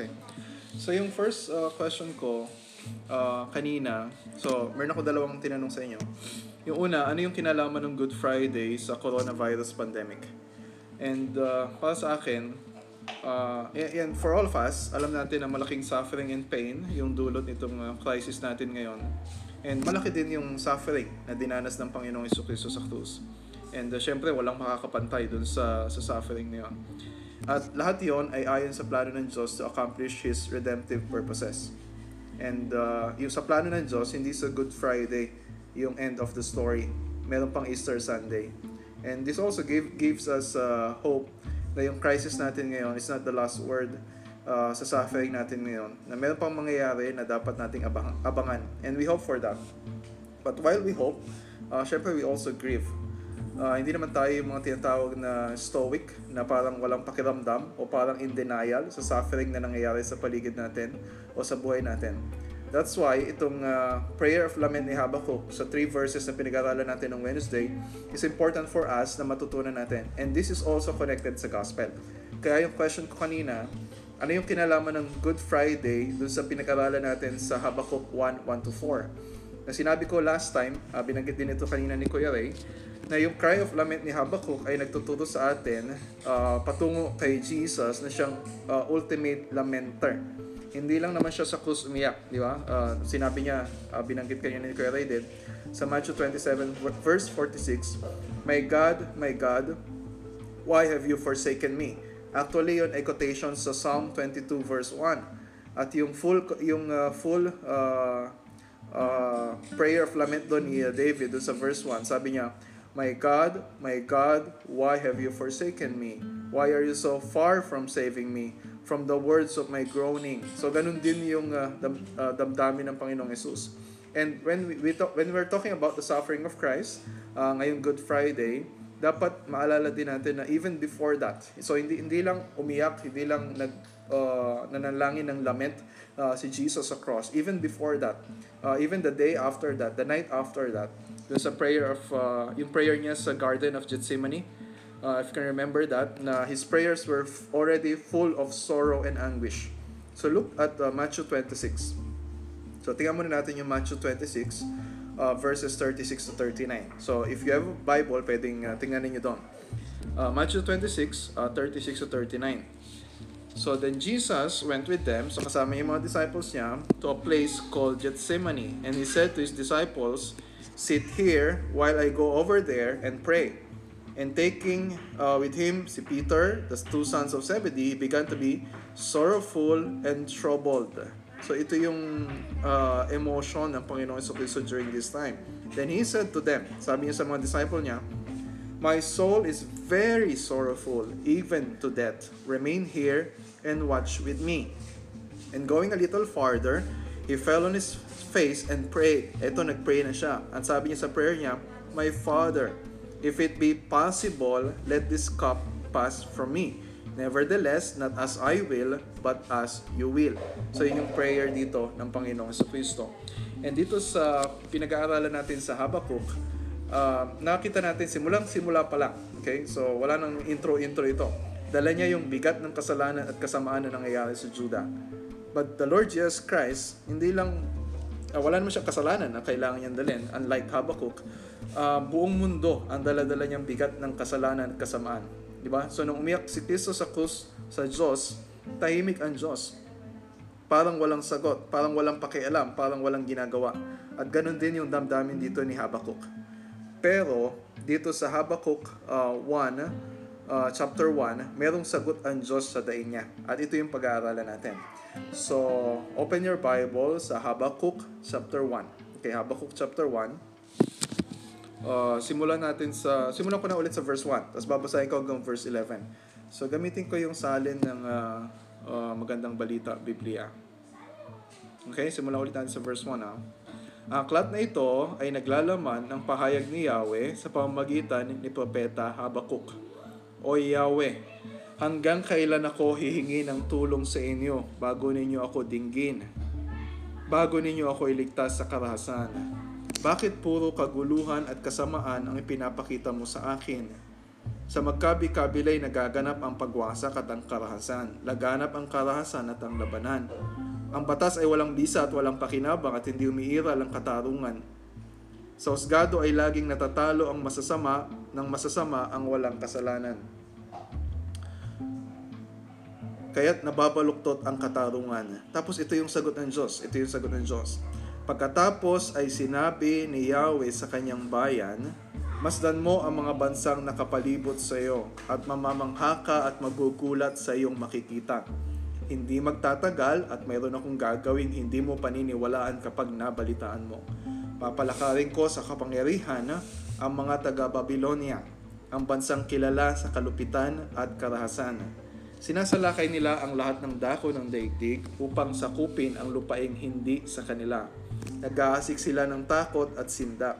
Okay. So yung first question ko kanina, so meron ako dalawang tinanong sa inyo. Yung una, ano yung kinalaman ng Good Friday sa coronavirus pandemic? And para sa akin, and for all of us, alam natin na malaking suffering and pain yung dulot nitong crisis natin ngayon. And malaki din yung suffering na dinanas ng Panginoong Jesukristo sa krus. And syempre, walang makakapantay dun sa suffering niya. At lahat yon ay ayon sa plano ng Diyos to accomplish His redemptive purposes. And yung sa plano ng Diyos, hindi sa Good Friday yung end of the story. Meron pang Easter Sunday. And this also gives us hope na yung crisis natin ngayon is not the last word sa suffering natin ngayon. Na meron pang mangyayari na dapat nating abangan. And we hope for that. But while we hope, syempre we also grieve. Hindi naman tayo yung mga tinatawag na stoic na parang walang pakiramdam o parang in denial sa suffering na nangyayari sa paligid natin o sa buhay natin. That's why itong prayer of lament ni Habakkuk sa 3 verses na pinag-aralan natin ng Wednesday is important for us na matutunan natin. And this is also connected sa gospel. Kaya yung question ko kanina, ano yung kinalaman ng Good Friday dun sa pinag-aralan natin sa Habakkuk 1:1-4? Na sinabi ko last time, binanggit din ito kanina ni Kuya Ray, na yung cry of lament ni Habakkuk ay nagtuturo sa atin patungo kay Jesus na siyang ultimate lamenter. Hindi lang naman siya sa krus umiyak, di ba? Sinabi niya, binanggit kanya ni Kuya Ray din, sa Matthew 27 verse 46, my God, why have you forsaken me? Actually, yun ay quotation sa Psalm 22 verse 1. At yung full prayer of lament doon ni David doon sa verse 1, sabi niya, my God, why have you forsaken me? Why are you so far from saving me? From the words of my groaning. So, ganun din yung damdamin ng Panginoong Yesus. And when we're talking about the suffering of Christ, ngayon Good Friday, dapat maalala din natin na even before that, so hindi lang umiyak, hindi lang nanalangin ng lament si Jesus sa cross. Even before that, even the day after that, the night after that, there's a prayer of yung prayer niya sa Garden of Gethsemane. If you can remember that, na his prayers were already full of sorrow and anguish. So look at Matthew 26. So tingnan muna natin yung Matthew 26 verses 36 to 39. So if you have a Bible, pwedeng tingnan niyo doon. Matthew 26 36 to 39. So then Jesus went with them, so kasama yung mga disciples niya, to a place called Gethsemane. And he said to his disciples, sit here while I go over there and pray. And taking with him si Peter, the two sons of Zebedee, he began to be sorrowful and troubled. So ito yung emotion ng Panginoong Jesucristo during this time. Then he said to them, sabi niya sa mga disciple niya, my soul is very sorrowful, even to death. Remain here and watch with me. And going a little farther, he fell on his face and prayed. Ito, nagpray na siya. At sabi niya sa prayer niya, my Father, if it be possible, let this cup pass from me. Nevertheless, not as I will, but as you will. So yun yung prayer dito ng Panginoong Jesucristo. And dito sa pinag-aaralan natin sa Habakkuk, nakita natin simula pa lang. Okay? So wala nang intro ito. Dala niya yung bigat ng kasalanan at kasamaan na nangyayari sa Juda. But the Lord Jesus Christ, hindi lang, wala naman siyang kasalanan na kailangan niyang dalhin, unlike Habakkuk. Buong mundo ang dala-dala niyang bigat ng kasalanan at kasamaan. Diba? So nung umiyak si Cristo sa krus sa Diyos, tahimik ang Diyos. Parang walang sagot, parang walang pakialam, parang walang ginagawa. At ganun din yung damdamin dito ni Habakkuk. Pero dito sa Habakkuk chapter 1, merong sagot ang Diyos sa daing niya. At ito yung pag-aaralan natin. So open your Bible sa Habakkuk chapter 1. Okay, Habakkuk chapter 1. Simulan ko na ulit sa verse 1, tapos babasahin ko hanggang verse 11. So gamitin ko yung salin ng Magandang Balita Biblia. Okay, simulan ulit natin sa verse 1. Ang aklat na ito ay naglalaman ng pahayag ni Yahweh sa pamamagitan ni Propeta Habakkuk. O Yahweh, hanggang kailan ako hihingi ng tulong sa inyo bago ninyo ako dinggin? Bago ninyo ako iligtas sa karahasan? Bakit puro kaguluhan at kasamaan ang ipinapakita mo sa akin? Sa magkabi-kabilay nagaganap ang pagwasak at ang karahasan. Laganap ang karahasan at ang labanan. Ang batas ay walang bisa at walang pakinabang at hindi umiiral ang katarungan. Sa husgado ay laging natatalo ang masasama, ng masasama ang walang kasalanan. Kaya't nababaluktot ang katarungan. Tapos ito yung sagot ng Diyos. Ito yung sagot ng Diyos. Pagkatapos ay sinabi ni Yahweh sa kanyang bayan, masdan mo ang mga bansang nakapalibot sa iyo at mamamangha ka at magugulat sa iyong makikita. Hindi magtatagal at mayroon akong gagawing hindi mo paniniwalaan kapag nabalitaan mo. Papalakarin ko sa kapangyarihan ang mga taga-Babylonia, ang bansang kilala sa kalupitan at karahasan. Sinasalakay nila ang lahat ng dako ng daigdig upang sakupin ang lupaing hindi sa kanila. Nag-aasik sila ng takot at sindak.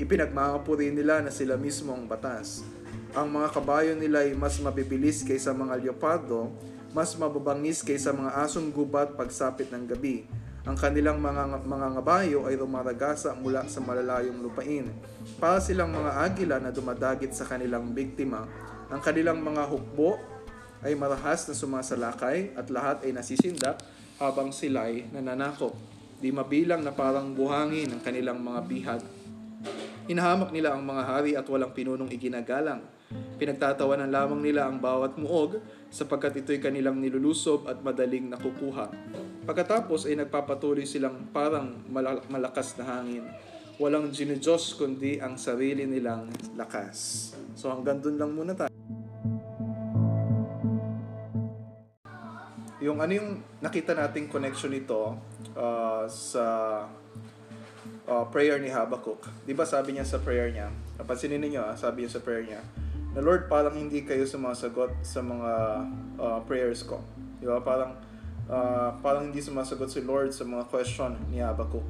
Ipinagmamapuri nila na sila mismo ang batas. Ang mga kabayo nila ay mas mabibilis kaysa mga leopardo, mas mababangis kaysa mga asong gubat pagsapit ng gabi. Ang kanilang mga ngabayo ay rumaragasa mula sa malalayong lupain. Para silang mga agila na dumadagit sa kanilang biktima. Ang kanilang mga hukbo ay marahas na sumasalakay at lahat ay nasisindak habang sila'y nananakop. Di mabilang na parang buhangin ang kanilang mga bihag. Hinahamak nila ang mga hari at walang pinunong iginagalang. Pinagtatawanan lamang nila ang bawat muog sapagkat ito'y kanilang nilulusob at madaling nakukuha. Pagkatapos ay nagpapatuloy silang parang malakas na hangin. Walang Diyos kundi ang sarili nilang lakas. So hanggang dun lang muna tayo. Yung nakita nating connection nito sa prayer ni Habakkuk. Diba sabi niya sa prayer niya, napansinin niyo sabi niya sa prayer niya, na Lord, parang hindi kayo sumasagot sa mga prayers ko. Diba? Parang hindi sumasagot si Lord sa mga question ni Habakkuk.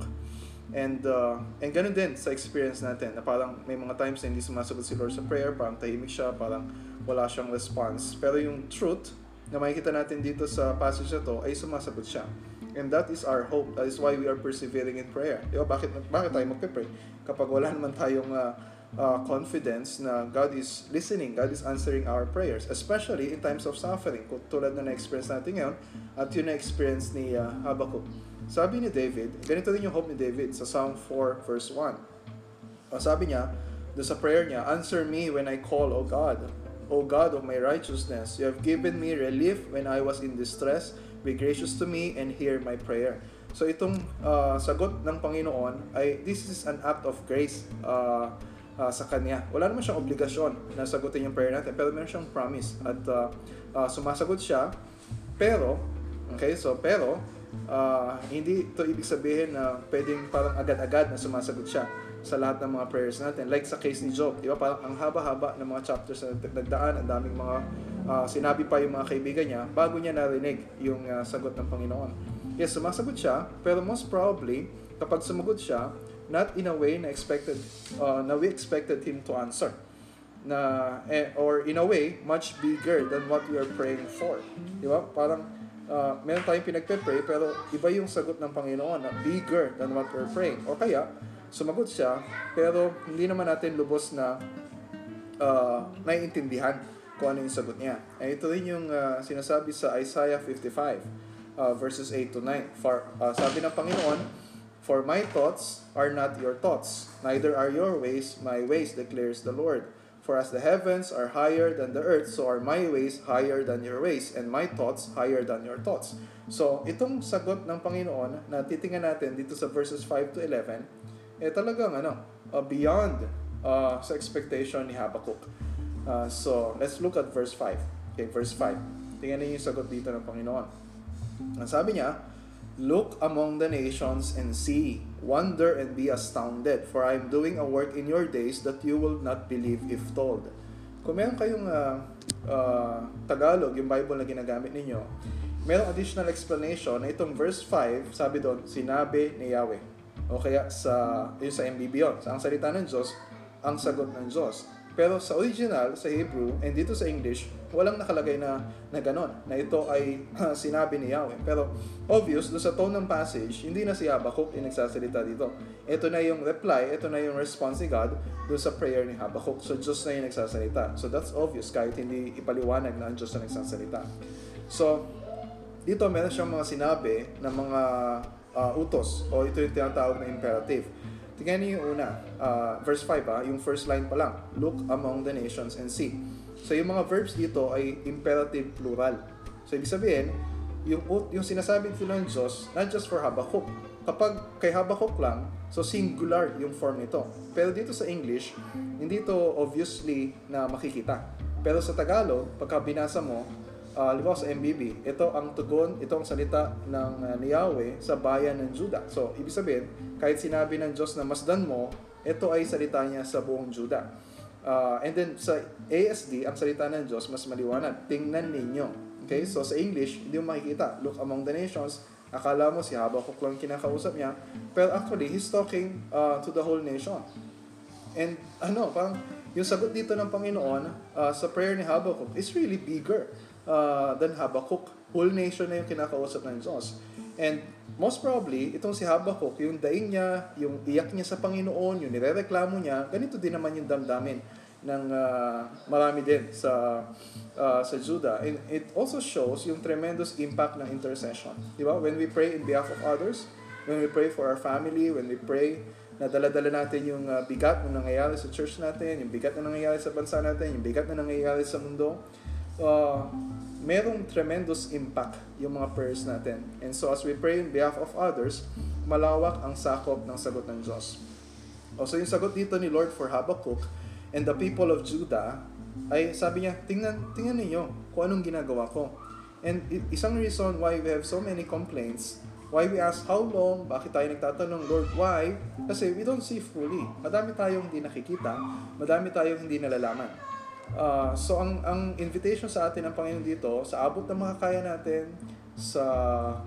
And ganun din sa experience natin, na parang may mga times na hindi sumasagot si Lord sa prayer, parang tahimik siya, parang wala siyang response. Pero yung truth, na makikita natin dito sa passage na to ay sumasagot siya. And that is our hope. That is why we are persevering in prayer. Diba? Bakit tayo magpe-pray? Kapag wala naman tayong confidence na God is listening, God is answering our prayers, especially in times of suffering. Tulad na na-experience natin ngayon at yun na-experience ni Habakkuk. Sabi ni David, ganito din yung hope ni David sa Psalm 4 verse 1. Sabi niya, doon sa prayer niya, answer me when I call, O God. O God of my righteousness, you have given me relief when I was in distress. Be gracious to me and hear my prayer. So itong sagot ng Panginoon ay this is an act of grace sa Kanya. Wala naman siyang obligasyon na sagutin yung prayer natin, pero meron siyang promise. At sumasagot siya, pero hindi ito ibig sabihin na pwedeng parang agad-agad na sumasagot siya sa lahat ng mga prayers natin. Like sa case ni Job, diba? Parang ang haba-haba ng mga chapters na nagdaan, ang daming mga sinabi pa yung mga kaibigan niya bago niya narinig yung sagot ng Panginoon. Yes, sumasagot siya, pero most probably, kapag sumagot siya, not in a way na we expected him to answer. Or in a way, much bigger than what we are praying for. Diba? Parang meron tayong pinagpe-pray, pero iba yung sagot ng Panginoon na bigger than what we're praying. O kaya, sumagot siya, pero hindi naman natin lubos na naiintindihan kung ano yung sagot niya. At ito rin yung sinasabi sa Isaiah 55, verses 8 to 9. Sabi ng Panginoon, For my thoughts are not your thoughts, neither are your ways my ways, declares the Lord. For as the heavens are higher than the earth, so are my ways higher than your ways, and my thoughts higher than your thoughts. So, itong sagot ng Panginoon na titingnan natin dito sa verses 5 to 11, talagang beyond sa expectation ni Habakkuk. So, let's look at verse 5. Okay, verse 5. Tingnan niyo yung sagot dito ng Panginoon. Ang sabi niya, Look among the nations and see, wonder and be astounded, for I am doing a work in your days that you will not believe if told. Kung meron kayong Tagalog, yung Bible na ginagamit ninyo, merong additional explanation na itong verse 5, sabi doon, sinabi ni Yahweh. O kaya sa MBB yun. Sa ang salita ng Diyos, ang sagot ng Diyos. Pero sa original, sa Hebrew, and dito sa English, Walang nakalagay na ganon, na ito ay sinabi ni Yahweh. Pero obvious, doon sa tone ng passage, hindi na si Habakkuk yung nagsasalita dito. Ito na yung reply, ito na yung response ni God doon sa prayer ni Habakkuk. So Diyos na yung nagsasalita. So that's obvious, kahit hindi ipaliwanag na ang Diyos na nagsasalita. So dito meron siyang mga sinabi na mga utos, o ito yung tinatawag na imperative. Tingnan niyo yung una, verse 5 yung first line pa lang, look among the nations and see. So yung mga verbs dito ay imperative plural. So ibig sabihin, yung sinasabi dito ng Diyos, not just for Habakkuk. Kapag kay Habakkuk lang, so singular yung form nito. Pero dito sa English, hindi ito obviously na makikita. Pero sa Tagalog, pagka binasa mo, halimbawa sa MBB, ito ang tugon, ito ang salita ng Yahweh sa bayan ng Juda. So, ibig sabihin, kahit sinabi ng Diyos na masdan mo, ito ay salita niya sa buong Juda. And then, sa ASD, ang salita ng Diyos mas maliwanag. Tingnan ninyo. Okay? So, sa English, hindi mo makikita. Look among the nations. Akala mo si Habakkuk lang kinakausap niya. Pero actually, he's talking to the whole nation. And parang yung sagot dito ng Panginoon sa prayer ni Habakkuk is really bigger than Habakkuk. Whole nation na yung kinakausap ng Diyos. And most probably, itong si Habakkuk, yung daing niya, yung iyak niya sa Panginoon, yung nirereklamo niya, ganito din naman yung damdamin ng marami din sa Juda. And it also shows yung tremendous impact ng intercession. Diba? When we pray in behalf of others, when we pray for our family, when we pray na dala-dala natin yung bigat na nangyayari sa church natin, yung bigat na nangyayari sa bansa natin, yung bigat na nangyayari sa mundo, merong tremendous impact yung mga prayers natin. And so as we pray on behalf of others, malawak ang sakop ng sagot ng Diyos. So yung sagot dito ni Lord for Habakkuk and the people of Judah ay sabi niya, tingnan ninyo kung anong ginagawa ko. And isang reason why we have so many complaints, why we ask how long, bakit tayo nagtatanong, Lord, why? Kasi we don't see fully. Madami tayong hindi nakikita, madami tayong hindi nalalaman. So ang invitation sa atin ng Panginoon dito, sa abot ng mga kaya natin, sa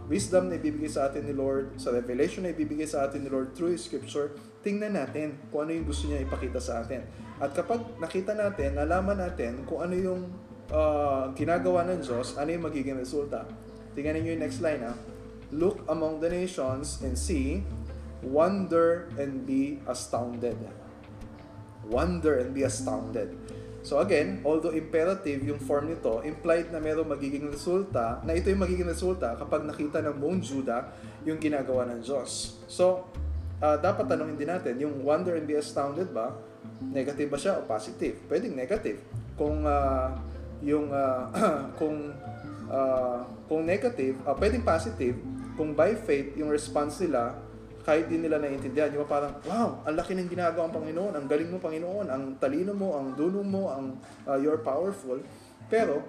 wisdom na ibibigay sa atin ni Lord, sa revelation na ibibigay sa atin ni Lord through His Scripture, tingnan natin kung ano yung gusto niya ipakita sa atin. At kapag nakita natin, nalaman natin kung ano yung ginagawa ng Diyos, ano yung magiging resulta. Tingnan niyo yung next line. Look among the nations and see, wonder and be astounded. Wonder and be astounded. So again, although imperative yung form nito, implied na merong magiging resulta, na ito yung magiging resulta kapag nakita ng buong Juda yung ginagawa ng Diyos. So, dapat tanongin din natin, yung wonder and be astounded ba, negative ba siya o positive? Pwedeng negative. Kung negative, pwedeng positive, kung by faith yung response nila, kahit din nila naiintindihan, yung parang, wow, ang laki ng ginagawa ng Panginoon, ang galing mo Panginoon, ang talino mo, ang dunong mo, ang you're powerful. Pero,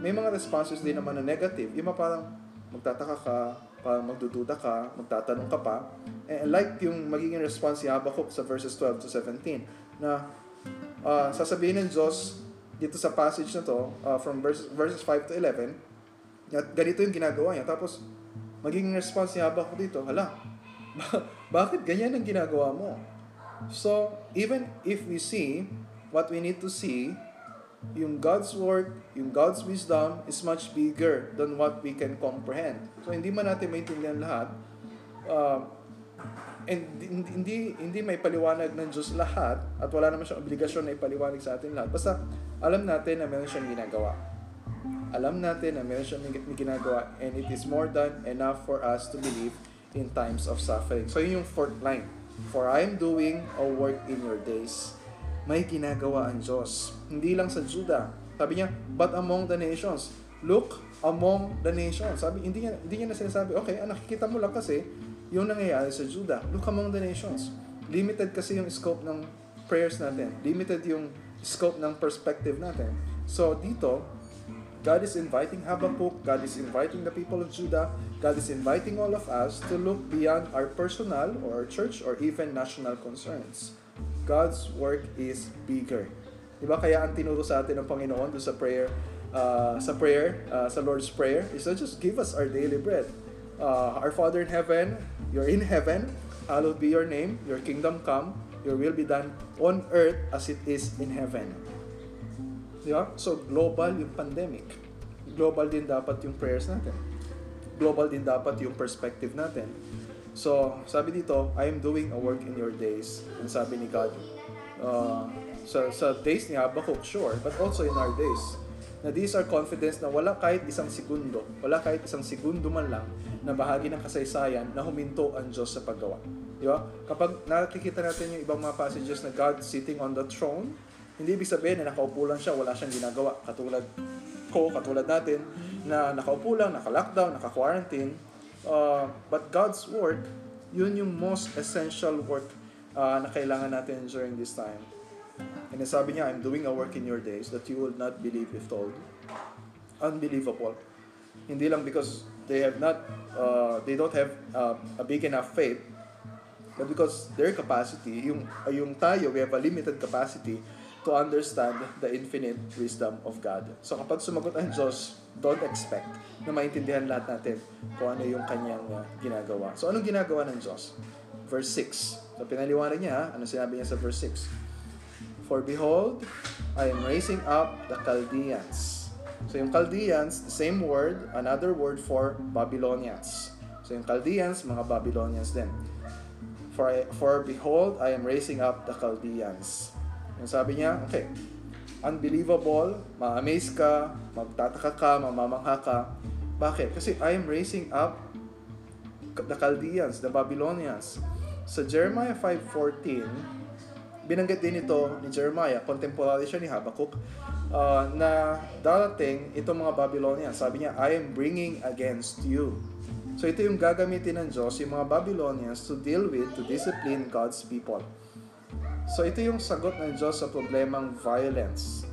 may mga responses din naman na negative. Yung parang, magtataka ka, parang magdududa ka, magtatanong ka pa. And like yung magiging response ni Habakkuk sa verses 12 to 17, na sasabihin ng Diyos dito sa passage na to, from verses 5 to 11, at ganito yung ginagawa niya. Tapos, magiging response ni Habakkuk dito, hala, bakit ganyan ang ginagawa mo? So, even if we see what we need to see, yung God's word, yung God's wisdom is much bigger than what we can comprehend. So, hindi man natin maintindihan lahat, and hindi may paliwanag ng Diyos lahat, at wala naman siyang obligasyon na ipaliwanag sa atin lahat. Basta, alam natin na meron siyang ginagawa. Alam natin na meron siyang ginagawa, and it is more than enough for us to believe in times of suffering. So yun yung fourth line. For I am doing a work in your days. May ginagawa ang Diyos. Hindi lang sa Juda. Sabi niya, but among the nations. Look among the nations. Sabi, hindi niya na sinasabi, okay, nakikita mo lang kasi yung nangyayari sa Juda. Look among the nations. Limited kasi yung scope ng prayers natin. Limited yung scope ng perspective natin. So dito, God is inviting Habakkuk, God is inviting the people of Judah, God is inviting all of us to look beyond our personal or church or even national concerns. God's work is bigger. Diba kaya ang tinuro sa atin ng Panginoon doon sa Lord's Prayer, is to just give us our daily bread. Our Father in heaven, you're in heaven, hallowed be your name, your kingdom come, your will be done on earth as it is in heaven. Diba? So, global yung pandemic. Global din dapat yung prayers natin. Global din dapat yung perspective natin. So, sabi dito, I am doing a work in your days. And sabi ni God, sa days ni Habakkuk, sure, but also in our days. Na these are confidence na wala kahit isang segundo, wala kahit isang segundo man lang na bahagi ng kasaysayan na huminto ang Diyos sa paggawa. Di ba? Kapag nakikita natin yung ibang mga passages na God sitting on the throne, hindi ibig sabihin na nakaupo lang siya, wala siyang ginagawa. Katulad natin, na nakaupo lang, naka-lockdown, naka-quarantine. But God's work, yun yung most essential work na kailangan natin during this time. And sabi niya, I'm doing a work in your days that you will not believe if told. Unbelievable. Hindi lang because they don't have a big enough faith, but because their capacity, yung tayo, we have a limited capacity to understand the infinite wisdom of God. So kapag sumagot ang Diyos, don't expect na maintindihan lahat natin kung ano yung kanyang ginagawa. So anong ginagawa ng Diyos? Verse 6. So pinaliwanag niya, ano sinabi niya sa verse 6? For behold, I am raising up the Chaldeans. So yung Chaldeans, same word, another word for Babylonians. So yung Chaldeans, mga Babylonians din. For behold, I am raising up the Chaldeans. Yung sabi niya, okay, unbelievable, ma-amaze ka, magtataka ka, mamamangha ka. Bakit? Kasi I am raising up the Chaldeans, the Babylonians. So Jeremiah 5:14, binanggit din ito ni Jeremiah, contemporary siya ni Habakkuk, na darating itong mga Babylonians. Sabi niya, I am bringing against you. So ito yung gagamitin ng Diyos, yung mga Babylonians, to deal with, to discipline God's people. So ito yung sagot ng Diyos sa problemang violence.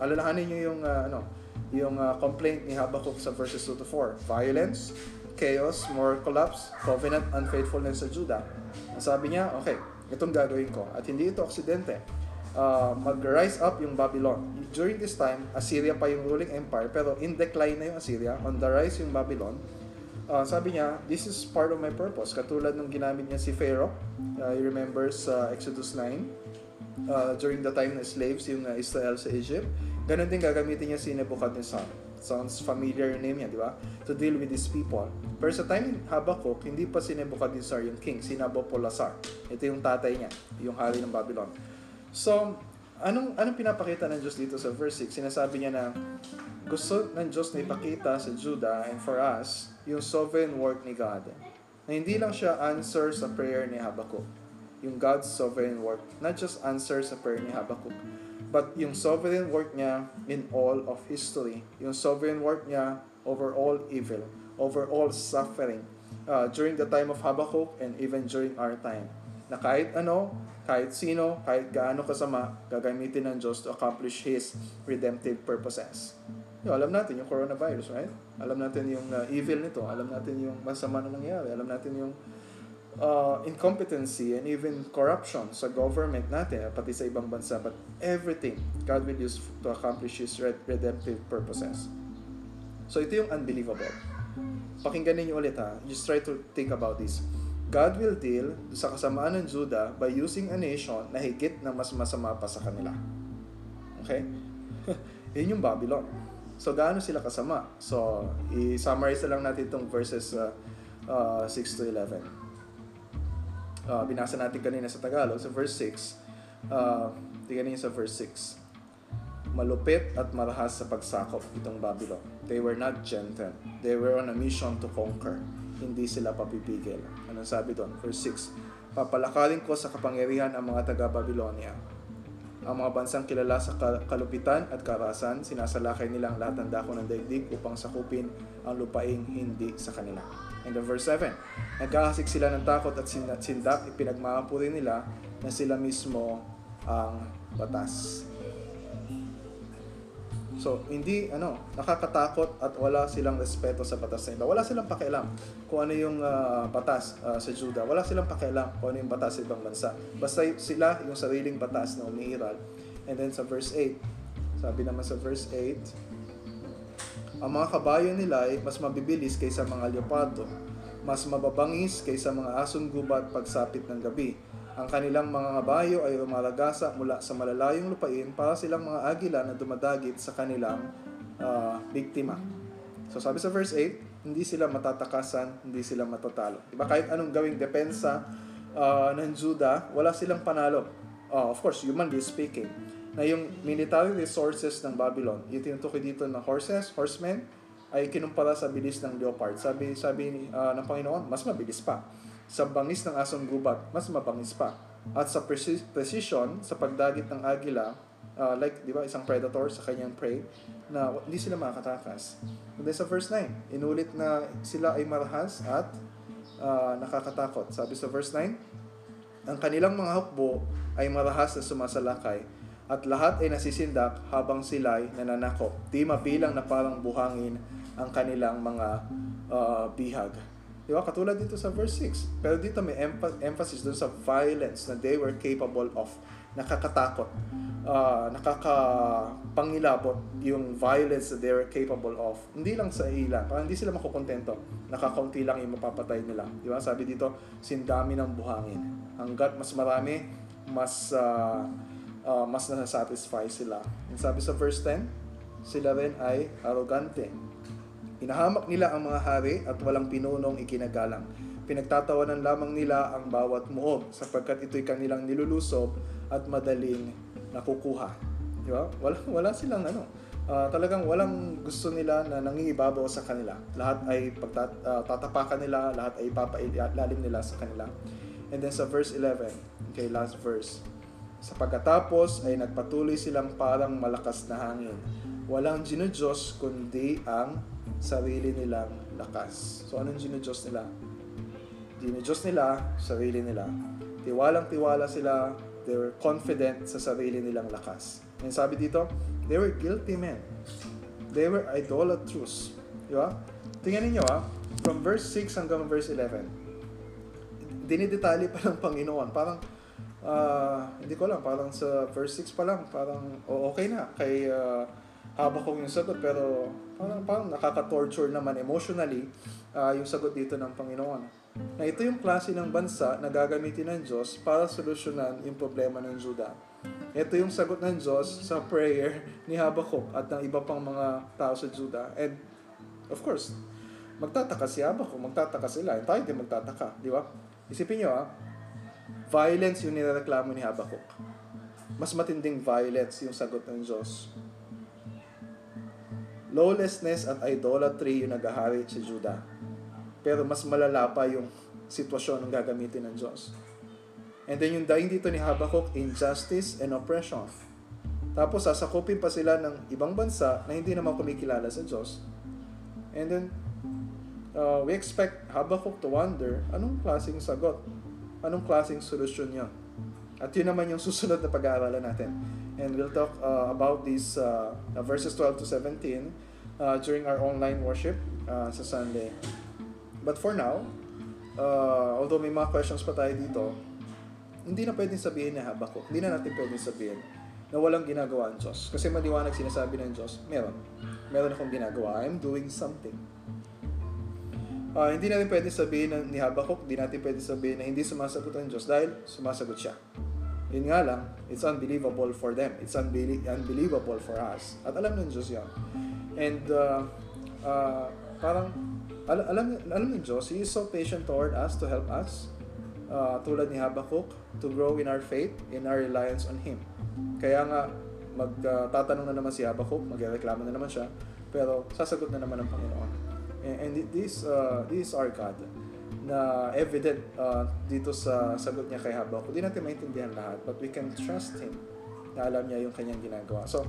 Alalahanin niyo yung complaint ni Habakkuk sa verses 2 to 4. Violence, chaos, moral collapse, covenant unfaithfulness sa Judah. Sabi niya, okay, itong gagawin ko. At hindi ito aksidente. Mag-rise up yung Babylon. During this time, Assyria pa yung ruling empire, pero in decline na yung Assyria. On the rise yung Babylon. Sabi niya, this is part of my purpose. Katulad nung ginamit niya si Pharaoh. You remember sa Exodus 9. During the time na slaves yung Israel sa Egypt. Ganon din gagamitin niya si Nebuchadnezzar. Sounds familiar yung name niya, di ba? To deal with these people. Pero sa time ni Habakkuk, hindi pa si Nebuchadnezzar yung king, si Nabopolassar. Ito yung tatay niya, yung hari ng Babylon. So, anong pinapakita ng Diyos dito sa verse 6? Sinasabi niya na gusto ng Diyos na ipakita sa Judah and for us, yung sovereign work ni God. Na hindi lang siya answer sa prayer ni Habakkuk. Yung God's sovereign work. Not just answer sa prayer ni Habakkuk. But yung sovereign work niya in all of history. Yung sovereign work niya over all evil, over all suffering. During the time of Habakkuk and even during our time. Na kahit ano, kahit sino, kahit gaano kasama, gagamitin ng Diyos to accomplish His redemptive purposes. Alam natin yung coronavirus, right? Alam natin yung evil nito. Alam natin yung masama na nangyari. Alam natin yung incompetency and even corruption sa government natin, pati sa ibang bansa, but everything God will use to accomplish His redemptive purposes. So ito yung unbelievable. Pakinggan ninyo ulit ha, just try to think about this. God will deal sa kasamaan ng Judah by using a nation na higit na mas masama pa sa kanila. Okay? Yun yung Babylon. So gaano sila kasama? So i-summarize na lang natin itong verses 6 to 11. Binasa natin kanina sa Tagalog sa verse 6. Tingnan niyo sa verse 6. Malupit at marahas sa pagsakop itong Babylon. They were not gentle. They were on a mission to conquer. Hindi sila papipigil. Anong sabi doon? Verse 6. Papalakarin ko sa kapangyarihan ang mga taga-Babylonia. Ang mga bansang kilala sa kalupitan at karahasan, sinasalakay nila ang lahat ng dako ng daigdig upang sakupin ang lupaing hindi sa kanila. And the verse 7, nagkahasik sila ng takot at sindak, ipinagmamapuri nila na sila mismo ang batas. So, hindi, nakakatakot at wala silang respeto sa batas na iba. Wala silang pakialam kung ano yung batas sa Judah. Wala silang pakialam kung ano yung batas sa ibang bansa. Basta sila yung sariling batas na umiiral. And then sa verse 8, sabi naman sa verse 8, ang mga kabayo nila ay mas mabibilis kaysa mga leopardo, mas mababangis kaysa mga asong gubat pagsapit ng gabi, Ang kanilang mga kabayo ay lumalagasa mula sa malalayong lupain para silang mga agila na dumadagit sa kanilang biktima. So sabi sa verse 8, hindi sila matatakasan, hindi sila matatalo. Diba? Kahit anong gawing depensa ng Juda, wala silang panalo. Of course, humanly speaking. Na yung military resources ng Babylon, yung tinutukoy dito na horsemen, ay kinumpara sa bilis ng leopard. Sabi ng Panginoon, mas mabilis pa. Sa bangis ng asong gubat, mas mabangis pa. At sa precision, sa pagdagit ng agila, like, di ba, isang predator sa kanyang prey, na hindi sila makakatakas. And then sa verse 9, inulit na sila ay marahas at nakakatakot. Sabi sa verse 9, ang kanilang mga hukbo ay marahas na sumasalakay at lahat ay nasisindak habang sila'y nananakop. Di mabilang na parang buhangin ang kanilang mga bihag. Diba? Katulad dito sa verse 6. Pero dito may emphasis dun sa violence na they were capable of. Nakakatakot. Nakakapangilabot yung violence that they were capable of. Hindi lang sa ilan. Parang hindi sila makukontento. Nakakaunti lang yung mapapatay nila. Diba? Sabi dito, sindami ng buhangin. Hanggat mas marami, mas nasasatisfy sila. And sabi sa verse 10, sila rin ay arrogante. Inahamak nila ang mga hari at walang pinunong ikinagalang. Pinagtatawanan lamang nila ang bawat muog sapagkat ito'y kanilang nilulusob at madaling nakukuha. Di ba? Wala silang talagang walang gusto nila na nangingibabaw sa kanila. Lahat ay tatapakan nila, lahat ay papailalim nila sa kanila. And then sa verse 11, okay, last verse. Sa pagkatapos ay nagpatuloy silang parang malakas na hangin. Walang ginudyos kundi ang sarili nilang lakas. So, anong ginudyos nila? Ginudyos nila, sarili nila. Tiwalang-tiwala sila, they were confident sa sarili nilang lakas. And sabi dito, they were guilty men. They were idolatrous. Diba? Tingnan ninyo from verse 6 hanggang verse 11. Dinidetali pa ng Panginoon. Parang, hindi ko alam, parang sa verse 6 pa lang, parang okay na kay Habakkuk yung sagot, pero parang nakaka-torture naman emotionally yung sagot dito ng Panginoon. Na ito yung klase ng bansa na gagamitin ng Diyos para solusyonan yung problema ng Juda. Ito yung sagot ng Diyos sa prayer ni Habakkuk at ng iba pang mga tao sa Juda. And of course, magtataka si Habakkuk, magtataka sila. Tayo din magtataka, di ba? Isipin nyo violence yung nireklamo ni Habakkuk. Mas matinding violence yung sagot ng Diyos. Lawlessness at idolatry yung nagahari sa Juda. Pero mas malala pa yung sitwasyon ng gagamitin ng Diyos. And then yung daing dito ni Habakkuk, injustice and oppression. Tapos sasakupin pa sila ng ibang bansa na hindi naman kumikilala sa Diyos. And then, we expect Habakkuk to wonder, anong klaseng sagot? Anong klaseng solusyon yun? At yun naman yung susunod na pag-aaralan natin. And we'll talk about these verses 12 to 17 during our online worship sa Sunday. But for now, although may mga questions pa tayo dito, hindi na pwedeng sabihin na Habakkuk. Hindi na natin pwedeng sabihin na walang ginagawa ang Diyos. Kasi maliwanag sinasabi ng Diyos, meron. Meron akong ginagawa. I'm doing something. Hindi natin pwedeng sabihin ni Habakkuk, hindi natin pwedeng sabihin na hindi sumasagot ang Diyos dahil sumasagot siya. Yun nga lang, it's unbelievable for them. It's unbelievable for us. At alam ng Diyos yun. And parang, alam ng Diyos, He is so patient toward us to help us, tulad ni Habakkuk, to grow in our faith, in our reliance on Him. Kaya nga, magtatanong na naman si Habakkuk, magreklamo na naman siya, pero sasagot na naman ang Panginoon. And these are God. Na evident dito sa sagot niya kay Habakkuk. Hindi natin maintindihan lahat, but we can trust Him na alam niya yung kanyang ginagawa. So,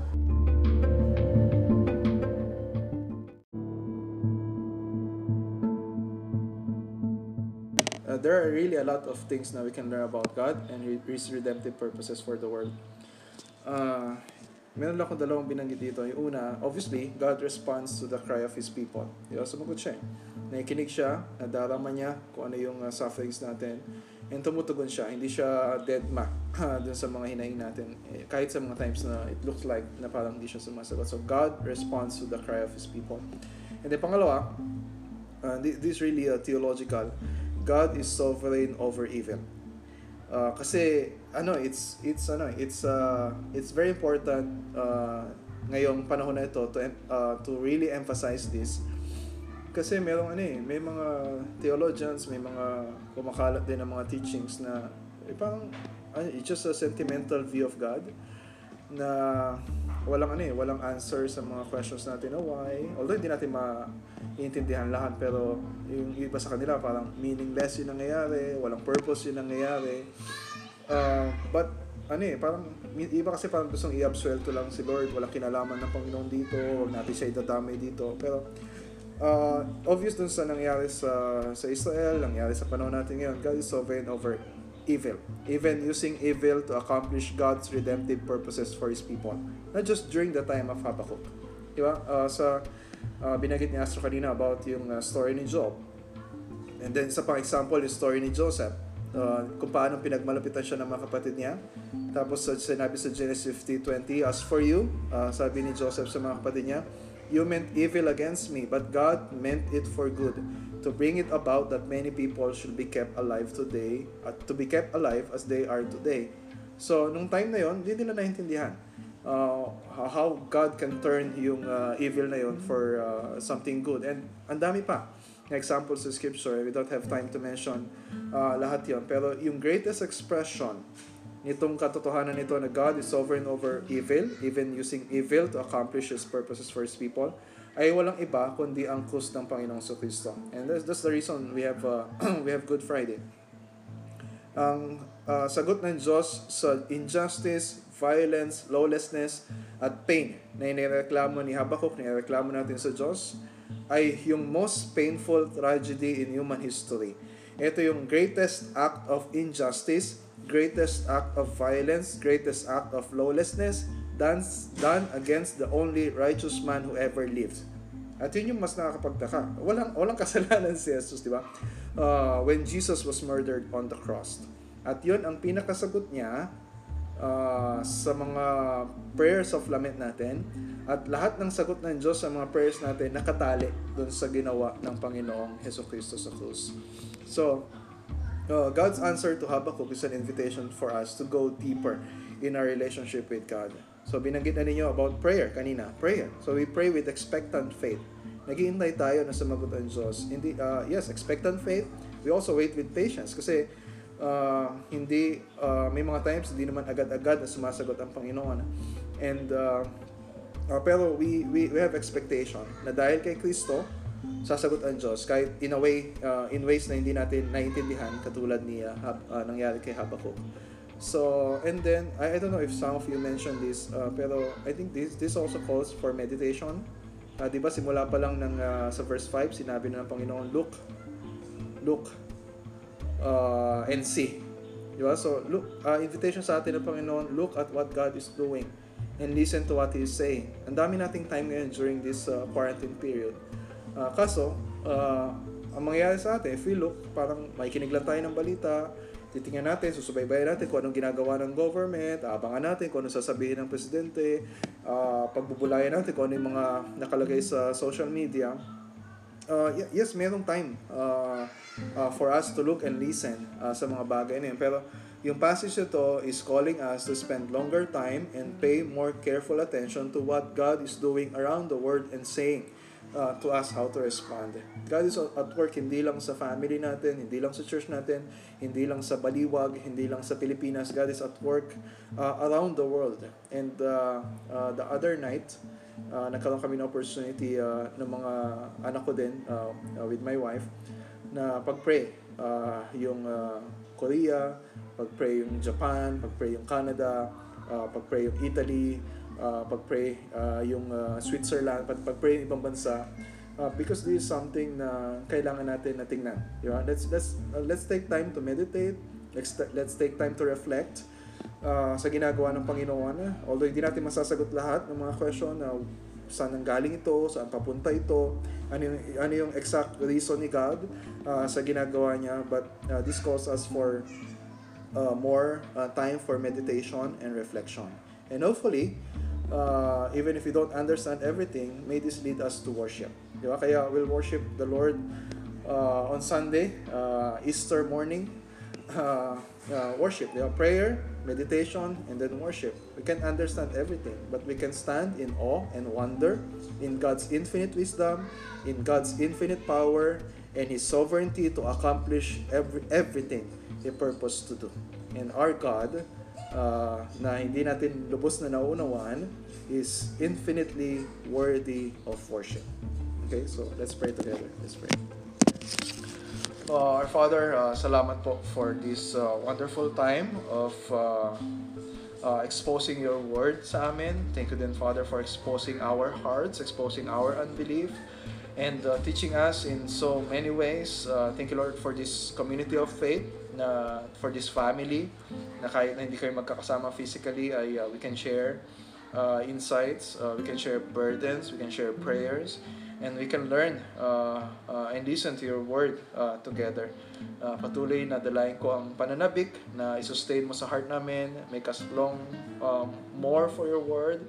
there are really a lot of things na we can learn about God and His redemptive purposes for the world. Meron lang akong dalawang binanggit dito. Yung una, obviously, God responds to the cry of His people. Sumagot siya. Nakikinig siya, nadarama niya kung ano yung sufferings natin. And tumutugon siya. Hindi siya deadma dun sa mga hinaing natin. Kahit sa mga times na it looks like na parang hindi siya sumasagot. So God responds to the cry of His people. And then pangalawa, this is really theological. God is sovereign over evil. Kasi ano, it's very important ngayong panahon na ito to really emphasize this. Kasi merong may mga theologians, may mga kumakalat din ng mga teachings na it's just a sentimental view of God na walang answer sa mga questions natin na why. Although hindi natin maiintindihan lahat, pero yung iba sa kanila parang meaningless yung nangyayari, walang purpose yung nangyayari. Parang iba kasi parang gustong i-absuelto lang si Lord, walang kinalaman ng Panginoon dito, huwag natin siya idadamay dito. Pero obvious dun sa nangyari sa Israel, nangyari sa panahon natin ngayon, God is sovereign over evil, even using evil to accomplish God's redemptive purposes for His people. Not just during the time of Habakkuk. Diba? Binagit ni Astro kanina about yung story ni Job. And then sa pang example, yung story ni Joseph. Kung paano pinagmalapitan siya ng mga kapatid niya. Tapos sinabi sa Genesis 50:20, "As for you," sabi ni Joseph sa mga kapatid niya, "you meant evil against me, but God meant it for good, to bring it about that many people should be kept alive today, to be kept alive as they are today." So, nung time na yon, hindi nila naintindihan how God can turn yung evil na yon for something good. And ang dami pa na examples sa scripture. We don't have time to mention lahat yon. Pero yung greatest expression nitong katotohanan nito na God is sovereign over evil, even using evil to accomplish His purposes for His people, ay walang iba kundi ang krus ng Panginoong Jesucristo. And that's the reason we have Good Friday. Ang sagot ng Diyos sa injustice, violence, lawlessness, at pain na inireklamo ni Habakkuk, inireklamo natin sa Diyos, ay yung most painful tragedy in human history. Ito yung greatest act of injustice, greatest act of violence, greatest act of lawlessness done against the only righteous man who ever lived. At yun yung mas nakakapagtaka. Walang kasalanan si Jesus, di ba? When Jesus was murdered on the cross. At yun ang pinakasagot niya sa mga prayers of lament natin. At lahat ng sagot ng Diyos sa mga prayers natin nakatali dun sa ginawa ng Panginoong Jesucristo sa krus. So, God's answer to Habakkuk is an invitation for us to go deeper in our relationship with God. So, binanggit na ninyo about prayer kanina. Prayer. So, we pray with expectant faith. Nag-iintay tayo na sumagot ang Diyos. Expectant faith. We also wait with patience kasi may mga times hindi naman agad-agad na sumasagot ang Panginoon. And, pero we have expectation na dahil kay Kristo, sasagot ang Diyos kahit in ways na hindi natin naiintindihan katulad ni nangyari kay Habakkuk. So, and then I don't know if some of you mentioned this, pero I think this also calls for meditation. Diba simula pa lang sa verse 5 sinabi na ng Panginoon, look and see. Diba? So look, invitation sa atin ng Panginoon, look at what God is doing and listen to what He is saying. Ang dami nating time ngayon during this quarantine period. Ang mangyayari sa atin, if we look, parang makikinig lang tayo ng balita, titingnan natin, susubaybayan natin kung anong ginagawa ng government, abangan natin kung anong sasabihin ng presidente, pagbubulayan natin kung ano yung mga nakalagay sa social media. Yes, mayroong time for us to look and listen sa mga bagay na yun. Pero yung passage ito is calling us to spend longer time and pay more careful attention to what God is doing around the world and saying to us how to respond. God is at work hindi lang sa family natin, hindi lang sa church natin, hindi lang sa Baliwag, hindi lang sa Pilipinas. God is at work around the world. And the other night, nagkaroon kami ng opportunity ng mga anak ko din with my wife na pag-pray yung Korea, pag-pray yung Japan, pag-pray yung Canada, pag-pray yung Italy, pag-pray yung Switzerland, pag-pray yung ibang bansa, because this is something na kailangan natin na tingnan. Diba? Let's take time to meditate, let's take time to reflect sa ginagawa ng Panginoon. Although hindi natin masasagot lahat ng mga question na saan ang galing ito, saan papunta ito, ano yung exact reason ni God sa ginagawa niya, but this calls us for more time for meditation and reflection. And hopefully, even if you don't understand everything, may this lead us to worship. Diba? Kaya we'll worship the Lord on Sunday, Easter morning. worship, prayer, meditation, and then worship. We can understand everything, but we can stand in awe and wonder in God's infinite wisdom, in God's infinite power, and His sovereignty to accomplish everything He purposed to do. And our God, na hindi natin lubos na naunawaan, is infinitely worthy of worship. Okay, so let's pray together. Let's pray. Our Father, salamat po for this wonderful time of exposing your word sa amin. Thank you then, Father, for exposing our hearts, exposing our unbelief, and teaching us in so many ways. Thank you, Lord, for this community of faith, for this family, na kahit na hindi kayo magkakasama physically, ay we can share insights, we can share burdens, we can share prayers, and we can learn and listen to your word together. Patuloy na dalayan ko ang pananabik na isustain mo sa heart namin. Make us long more for your word.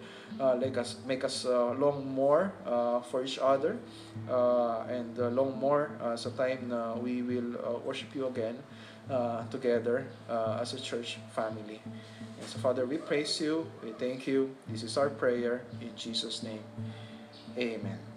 Make us long more for each other, and long more sa time na we will worship you again together as a church family. And so, Father, we praise you. We thank you. This is our prayer in Jesus' name. Amen.